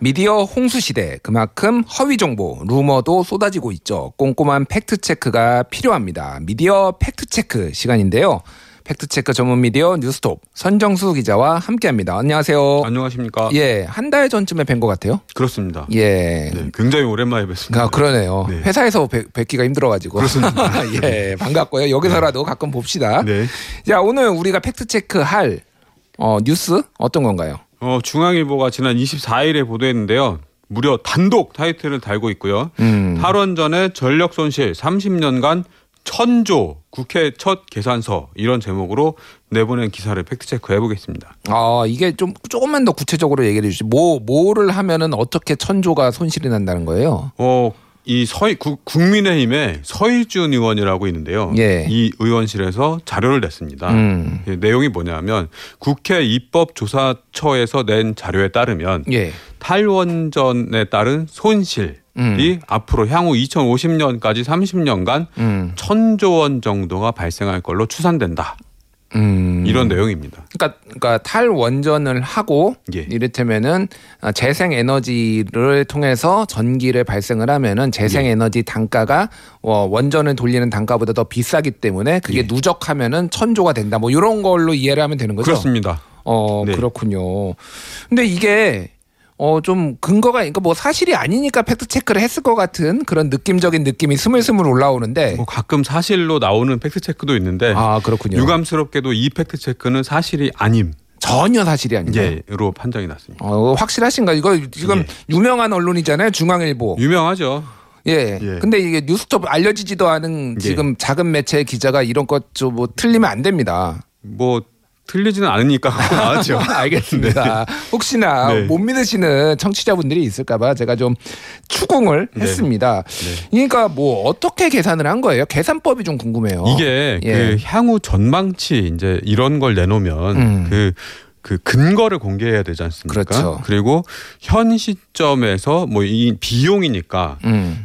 미디어 홍수시대, 그만큼 허위정보, 루머도 쏟아지고 있죠. 꼼꼼한 팩트체크가 필요합니다. 미디어 팩트체크 시간인데요. 팩트체크 전문 미디어 뉴스톱 선정수 기자와 함께합니다. 안녕하세요. 안녕하십니까. 예, 한 달 전쯤에 뵌 것 같아요. 그렇습니다. 예, 네, 굉장히 오랜만에 뵀습니다. 아, 그러네요. 네. 회사에서 뵙기가 힘들어가지고. 그렇습니다. 예, 반갑고요. 여기서라도 네, 가끔 봅시다. 네. 자, 오늘 우리가 팩트체크 할 뉴스 어떤 건가요? 중앙일보가 지난 24일에 보도했는데요. 무려 단독 타이틀을 달고 있고요. 탈원전의 전력 손실 30년간 1000조 국회 첫 계산서, 이런 제목으로 내보낸 기사를 팩트체크 해보겠습니다. 아, 이게 조금만 더 구체적으로 얘기를 해주시죠. 뭐를 하면은 어떻게 1000조가 손실이 난다는 거예요? 이 국민의힘의 서일준 의원이라고 있는데요. 예. 이 의원실에서 자료를 냈습니다. 내용이 뭐냐면 국회 입법조사처에서 낸 자료에 따르면 예, 탈원전에 따른 손실이 앞으로 향후 2050년까지 30년간 1000조 원 정도가 발생할 걸로 추산된다. 이런 내용입니다. 그러니까 탈원전을 하고 예, 이를테면은 재생에너지를 통해서 전기를 발생을 하면은 재생에너지 예, 단가가 원전을 돌리는 단가보다 더 비싸기 때문에 그게 예, 누적하면은 1000조가 된다. 뭐 이런 걸로 이해를 하면 되는 거죠? 그렇습니다. 네. 그렇군요. 근데 이게 좀 근거가, 그러니까 뭐 사실이 아니니까 팩트체크를 했을 것 같은 그런 느낌적인 느낌이 스물스물 올라오는데, 뭐 가끔 사실로 나오는 팩트체크도 있는데, 아, 그렇군요. 유감스럽게도 이 팩트체크는 사실이 아님. 전혀 사실이 아니다. 예로 판정이 났습니다. 확실하신가? 이거 지금 예, 유명한 언론이잖아요. 중앙일보. 유명하죠. 예. 예. 근데 이게 뉴스톱 알려지지도 않은 지금 예, 작은 매체의 기자가 이런 것 좀 뭐 틀리면 안 됩니다. 뭐 틀리지는 않으니까 갖고 나왔죠. 알겠습니다. 네. 혹시나 네, 못 믿으시는 청취자분들이 있을까봐 제가 좀 추궁을 네, 했습니다. 네. 그러니까 뭐 어떻게 계산을 한 거예요? 계산법이 좀 궁금해요. 이게 예, 그 향후 전망치 이제 이런 걸 내놓으면 그 근거를 공개해야 되지 않습니까? 그렇죠. 그리고 현 시점에서 뭐 이 비용이니까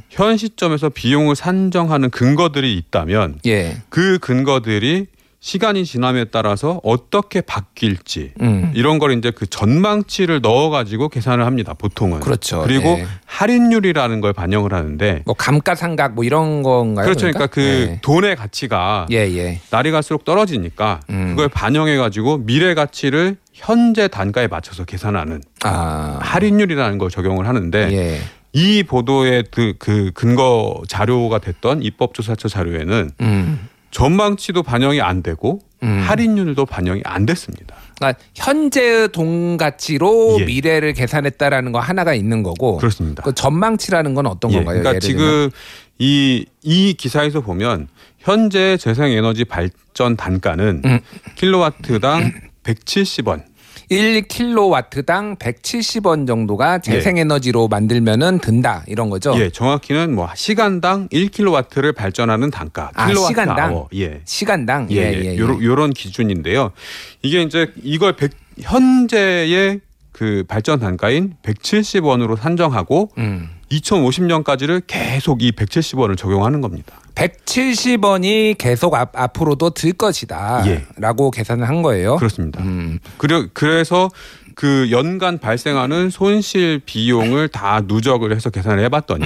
현 시점에서 비용을 산정하는 근거들이 있다면 예, 그 근거들이 시간이 지남에 따라서 어떻게 바뀔지 이런 걸 이제 그 전망치를 넣어가지고 계산을 합니다. 보통은. 그렇죠. 그리고 네, 할인율이라는 걸 반영을 하는데, 뭐 감가상각 뭐 이런 건가요? 그렇죠. 그러니까 그 네, 돈의 가치가 예, 날이 갈수록 떨어지니까 그걸 반영해가지고 미래 가치를 현재 단가에 맞춰서 계산하는 할인율이라는 걸 적용을 하는데 예, 이 보도의 그 근거 자료가 됐던 입법조사처 자료에는 전망치도 반영이 안 되고 할인율도 반영이 안 됐습니다. 그러니까 현재의 돈 가치로 예, 미래를 계산했다라는 거 하나가 있는 거고. 그렇습니다. 그 전망치라는 건 어떤 예, 건가요? 그러니까 지금 이 기사에서 보면 현재 재생에너지 발전 단가는 킬로와트당 170원. 1킬로와트당 170원 정도가 재생에너지로 예, 만들면은 든다, 이런 거죠. 예, 정확히는 뭐 시간당 1킬로와트를 발전하는 단가. 킬로와트당. 예. 시간당. 예. 요런 기준인데요. 이게 이제 이걸 현재의 그 발전 단가인 170원으로 산정하고 2050년까지를 계속 이 170원을 적용하는 겁니다. 170원이 계속 앞으로도 들 것이다라고 예, 계산을 한 거예요. 그렇습니다. 그래서 그 연간 발생하는 손실 비용을 다 누적을 해서 계산을 해봤더니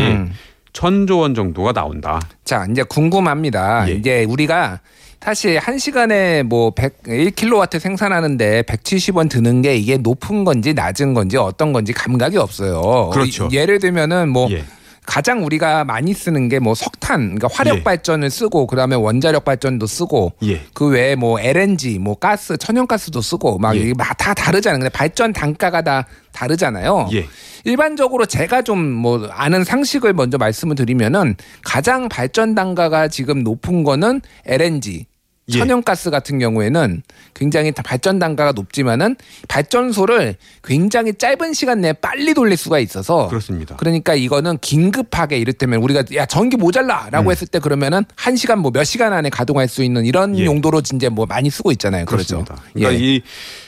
1000조 원 정도가 나온다. 자, 이제 궁금합니다. 예. 이제 우리가 사실 1시간에 뭐 1킬로와트 생산하는데 170원 드는 게 이게 높은 건지 낮은 건지 어떤 건지 감각이 없어요. 그렇죠. 예를 들면은 뭐 예, 가장 우리가 많이 쓰는 게 뭐 석탄, 그러니까 화력 예, 발전을 쓰고, 그다음에 원자력 발전도 쓰고, 예, 그 외에 뭐 LNG, 뭐 가스, 천연가스도 쓰고, 막 이게 다 다르잖아요. 근데 발전 단가가 다 다르잖아요. 예. 일반적으로 제가 좀 뭐 아는 상식을 먼저 말씀을 드리면은 가장 발전 단가가 지금 높은 거는 LNG. 예. 천연가스 같은 경우에는 굉장히 발전 단가가 높지만은 발전소를 굉장히 짧은 시간 내에 빨리 돌릴 수가 있어서 그렇습니다. 그러니까 이거는 긴급하게 이를테면 우리가 야 전기 모자라라고 했을 때 그러면은 1시간 뭐 몇 시간 안에 가동할 수 있는 이런 예, 용도로 이제 뭐 많이 쓰고 있잖아요. 그렇죠. 그렇습니다. 그러니까 예,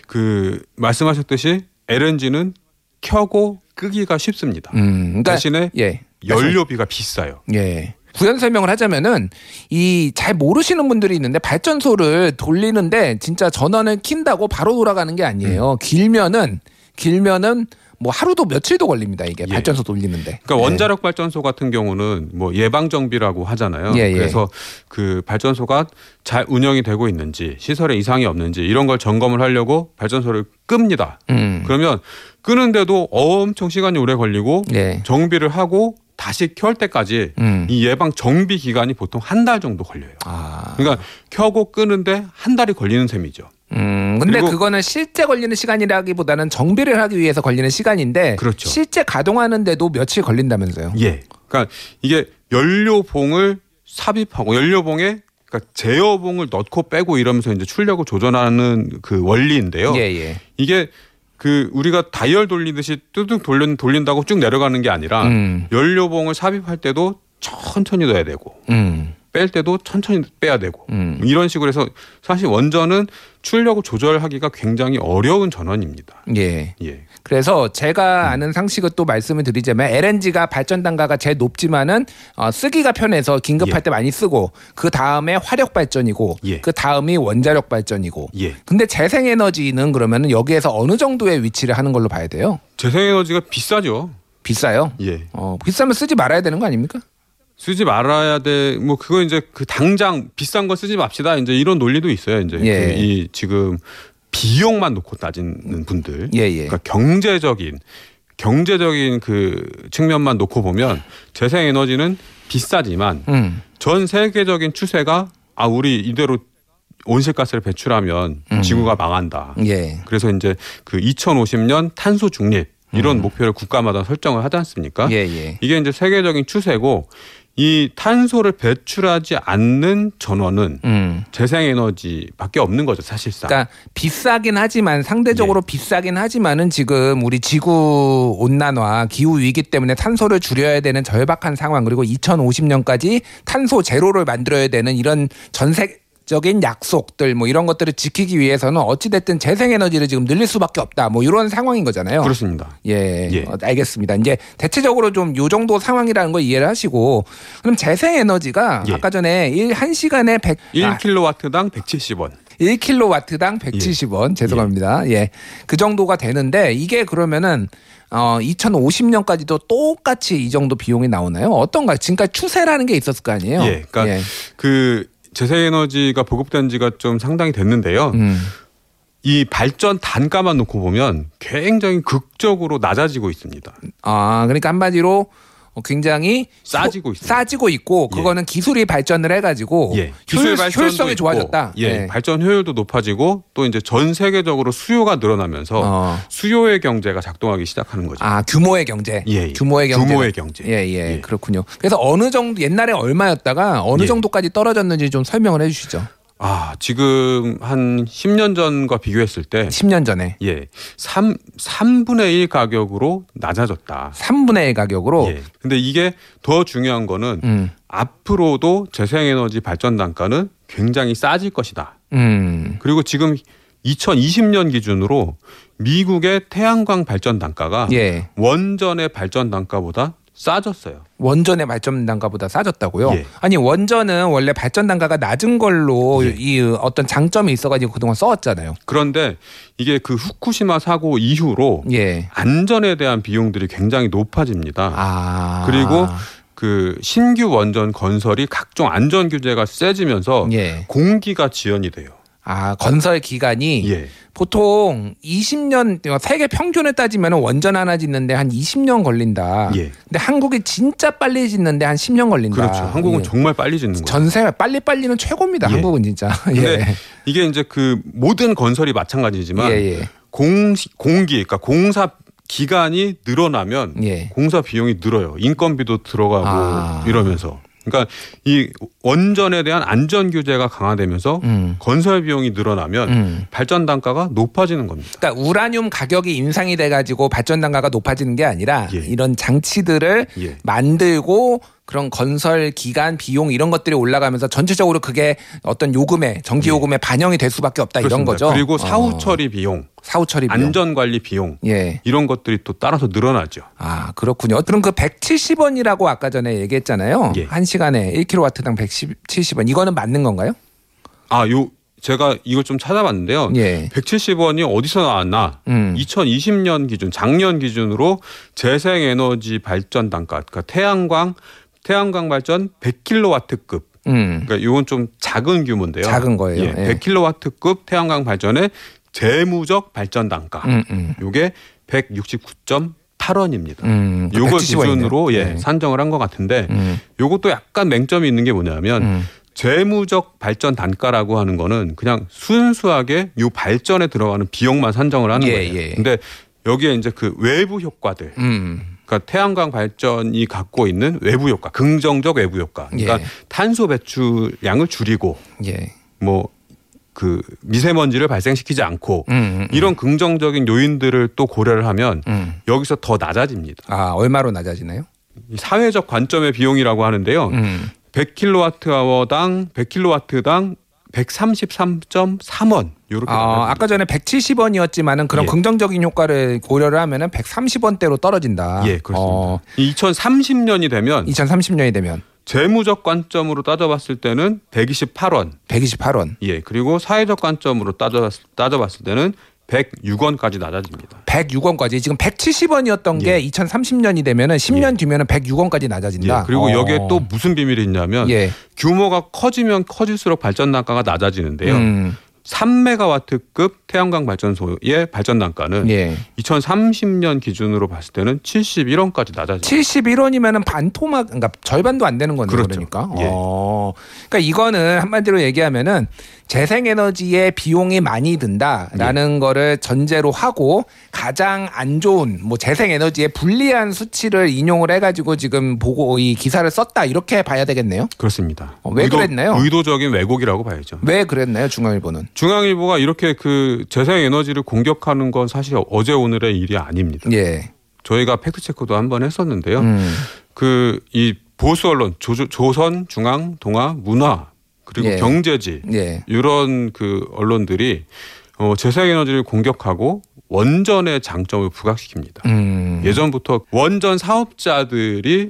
그 말씀하셨듯이 LNG는 켜고 끄기가 쉽습니다. 그러니까 대신에 예, 연료비가 비싸요. 예. 구현 설명을 하자면은 이 잘 모르시는 분들이 있는데 발전소를 돌리는데 진짜 전원을 킨다고 바로 돌아가는 게 아니에요. 길면은 뭐 하루도 며칠도 걸립니다. 이게 예. 발전소 돌리는데. 그러니까 원자력 발전소 같은 경우는 뭐 예방 정비라고 하잖아요. 예. 그래서 그 발전소가 잘 운영이 되고 있는지 시설에 이상이 없는지 이런 걸 점검을 하려고 발전소를 끕니다. 그러면 끄는데도 엄청 시간이 오래 걸리고 정비를 하고 다시 켤 때까지 이 예방 정비 기간이 보통 한 달 정도 걸려요. 아. 그러니까 켜고 끄는데 한 달이 걸리는 셈이죠. 근데 그거는 실제 걸리는 시간이라기보다는 정비를 하기 위해서 걸리는 시간인데 그렇죠. 실제 가동하는데도 며칠 걸린다면서요. 예. 그러니까 이게 연료봉을 삽입하고 연료봉에 그러니까 제어봉을 넣고 빼고 이러면서 이제 출력을 조절하는 그 원리인데요. 이게 그 우리가 다이얼 돌리듯이 뚜둑 돌린다고 쭉 내려가는 게 아니라 연료봉을 삽입할 때도 천천히 넣어야 되고 뺄 때도 천천히 빼야 되고 이런 식으로 해서 사실 원전은 출력을 조절하기가 굉장히 어려운 전원입니다. 예. 그래서 제가 아는 상식을 또 말씀을 드리자면 LNG가 발전 단가가 제일 높지만은 쓰기가 편해서 긴급할 때 많이 쓰고 그 다음에 화력 발전이고 그 다음이 원자력 발전이고 근데 재생에너지는 그러면은 여기에서 어느 정도의 위치를 하는 걸로 봐야 돼요? 재생에너지가 비싸죠. 비싸요? 비싸면 쓰지 말아야 되는 거 아닙니까? 쓰지 말아야 돼. 뭐 그거 이제 그 당장 비싼 거 쓰지 맙시다. 이제 이런 논리도 있어요. 이제 그 이 지금 비용만 놓고 따지는 분들. 그러니까 경제적인 그 측면만 놓고 보면 재생에너지는 비싸지만 전 세계적인 추세가 우리 이대로 온실가스를 배출하면 지구가 망한다. 그래서 이제 그 2050년 탄소 중립 이런 목표를 국가마다 설정을 하지 않습니까? 이게 이제 세계적인 추세고. 이 탄소를 배출하지 않는 전원은 재생에너지밖에 없는 거죠, 사실상. 그러니까 비싸긴 하지만 상대적으로 비싸긴 하지만은 지금 우리 지구 온난화, 기후 위기 때문에 탄소를 줄여야 되는 절박한 상황 그리고 2050년까지 탄소 제로를 만들어야 되는 이런 전세적인 약속들 뭐 이런 것들을 지키기 위해서는 어찌 됐든 재생에너지를 지금 늘릴 수밖에 없다. 뭐 이런 상황인 거잖아요. 그렇습니다. 알겠습니다. 이제 대체적으로 좀 요 정도 상황이라는 걸 이해를 하시고 그럼 재생에너지가 아까 전에 1시간에 1kW당 170원. 1kW당 170원. 죄송합니다. 그 정도가 되는데 이게 그러면은 2050년까지도 똑같이 이 정도 비용이 나오나요? 어떤가요? 지금까지 추세라는 게 있었을 거 아니에요. 그 재생에너지가 보급된 지가 좀 상당히 됐는데요. 이 발전 단가만 놓고 보면 굉장히 극적으로 낮아지고 있습니다. 그러니까 한마디로 굉장히 싸지고 있습니다. 싸지고 있고 그거는 기술이 발전을 해가지고 기술 효율성이 좋아졌다. 발전 효율도 높아지고 또 이제 전 세계적으로 수요가 늘어나면서 수요의 경제가 작동하기 시작하는 거죠. 규모의 경제. 규모의 경제. 그렇군요. 그래서 어느 정도 옛날에 얼마였다가 어느 정도까지 떨어졌는지 좀 설명을 해주시죠. 지금 한 10년 전과 비교했을 때 10년 전에 3분의 1 가격으로 낮아졌다. 3분의 1 가격으로? 근데 이게 더 중요한 거는 앞으로도 재생에너지 발전 단가는 굉장히 싸질 것이다. 그리고 지금 2020년 기준으로 미국의 태양광 발전 단가가 원전의 발전 단가보다 싸졌어요. 원전의 발전 단가보다 싸졌다고요? 아니 원전은 원래 발전 단가가 낮은 걸로 이 어떤 장점이 있어가지고 그동안 써왔잖아요. 그런데 이게 그 후쿠시마 사고 이후로 안전에 대한 비용들이 굉장히 높아집니다. 그리고 그 신규 원전 건설이 각종 안전 규제가 세지면서 공기가 지연이 돼요. 건설 기간이 보통 20년 세계 평균을 따지면 원전 하나 짓는데 한 20년 걸린다. 근데 한국이 진짜 빨리 짓는데 한 10년 걸린다. 그렇죠. 한국은 정말 빨리 짓는 거예요. 전세 빨리는 최고입니다. 한국은 진짜. 근데 이게 이제 그 모든 건설이 마찬가지지만 그러니까 공사 기간이 늘어나면 공사 비용이 늘어요. 인건비도 들어가고 이러면서. 그러니까 이 원전에 대한 안전 규제가 강화되면서 건설 비용이 늘어나면 발전 단가가 높아지는 겁니다. 그러니까 우라늄 가격이 인상이 돼가지고 발전 단가가 높아지는 게 아니라 이런 장치들을 만들고 그런 건설 기간 비용 이런 것들이 올라가면서 전체적으로 그게 어떤 요금에 전기 요금에 반영이 될 수밖에 없다. 그렇습니다. 이런 거죠. 그리고 사후 처리 비용, 안전 관리 비용 이런 것들이 또 따라서 늘어나죠. 그렇군요. 그럼 그 170원이라고 아까 전에 얘기했잖아요. 1시간에 1kW당 170원 이거는 맞는 건가요? 제가 이걸 좀 찾아봤는데요. 예. 170원이 어디서 나왔나? 2020년 기준, 작년 기준으로 재생에너지 발전 단가, 그러니까 태양광 발전 100kW급. 그러니까 이건 좀 작은 규모인데요. 작은 거예요. 예. 예. 100kW급 태양광 발전의 재무적 발전 단가. 이게 169.8원입니다. 요걸 기준으로 예, 산정을 한 것 같은데 요것도 약간 맹점이 있는 게 뭐냐면 재무적 발전 단가라고 하는 거는 그냥 순수하게 이 발전에 들어가는 비용만 산정을 하는 거예요. 예. 근데 여기에 이제 그 외부 효과들, 그러니까 태양광 발전이 갖고 있는 외부 효과, 긍정적 외부 효과, 그러니까 예. 탄소 배출량을 줄이고, 예. 뭐 그 미세먼지를 발생시키지 않고 이런 긍정적인 요인들을 또 고려를 하면 여기서 더 낮아집니다. 아, 얼마로 낮아지나요? 사회적 관점의 비용이라고 하는데요. 100kWh당 133.3원. 요렇게 아까 전에 170원이었지만은 그런 예. 긍정적인 효과를 고려를 하면은 130원대로 떨어진다. 예, 그렇습니다. 2030년이 되면 재무적 관점으로 따져봤을 때는 128원. 예, 그리고 사회적 관점으로 따져봤을 때는 106원까지 낮아집니다. 106원까지. 지금 170원이었던 예. 게 2030년이 되면은 10년 예. 뒤면은 106원까지 낮아진다. 예. 그리고 여기에 또 무슨 비밀이 있냐면 예. 규모가 커지면 커질수록 발전 단가가 낮아지는데요. 3메가와트급 태양광 발전소의 발전 단가는 예. 2030년 기준으로 봤을 때는 71원까지 낮아집니다. 71원이면은 반토막, 그러니까 절반도 안 되는 건데. 그렇죠. 그러니까. 예. 그러니까 이거는 한마디로 얘기하면은 재생에너지의 비용이 많이 든다라는 예. 거를 전제로 하고 가장 안 좋은 뭐 재생에너지의 불리한 수치를 인용을 해가지고 지금 보고 이 기사를 썼다 이렇게 봐야 되겠네요. 그렇습니다. 왜 그랬나요? 의도적인 왜곡이라고 봐야죠. 왜 그랬나요? 중앙일보는? 중앙일보가 이렇게 그 재생에너지를 공격하는 건 사실 어제 오늘의 일이 아닙니다. 예. 저희가 팩트체크도 한번 했었는데요. 그 이 보수 언론 조선, 중앙, 동아, 문화 그리고 예. 경제지 예. 이런 그 언론들이 재생에너지를 공격하고 원전의 장점을 부각시킵니다. 예전부터 원전 사업자들이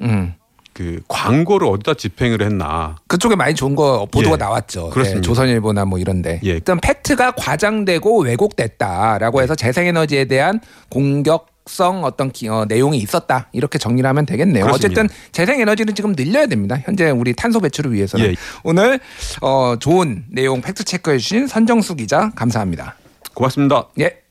그 광고를 어디다 집행을 했나. 그쪽에 많이 좋은 거 보도가 예. 나왔죠. 그렇습니다. 예, 조선일보나 뭐 이런데. 예. 일단 팩트가 과장되고 왜곡됐다라고 해서 재생에너지에 대한 공격성 어떤 내용이 있었다. 이렇게 정리를 하면 되겠네요. 그렇습니다. 어쨌든 재생에너지는 지금 늘려야 됩니다. 현재 우리 탄소 배출을 위해서는. 예. 오늘 좋은 내용 팩트체크해 주신 선정수 기자 감사합니다. 고맙습니다. 예.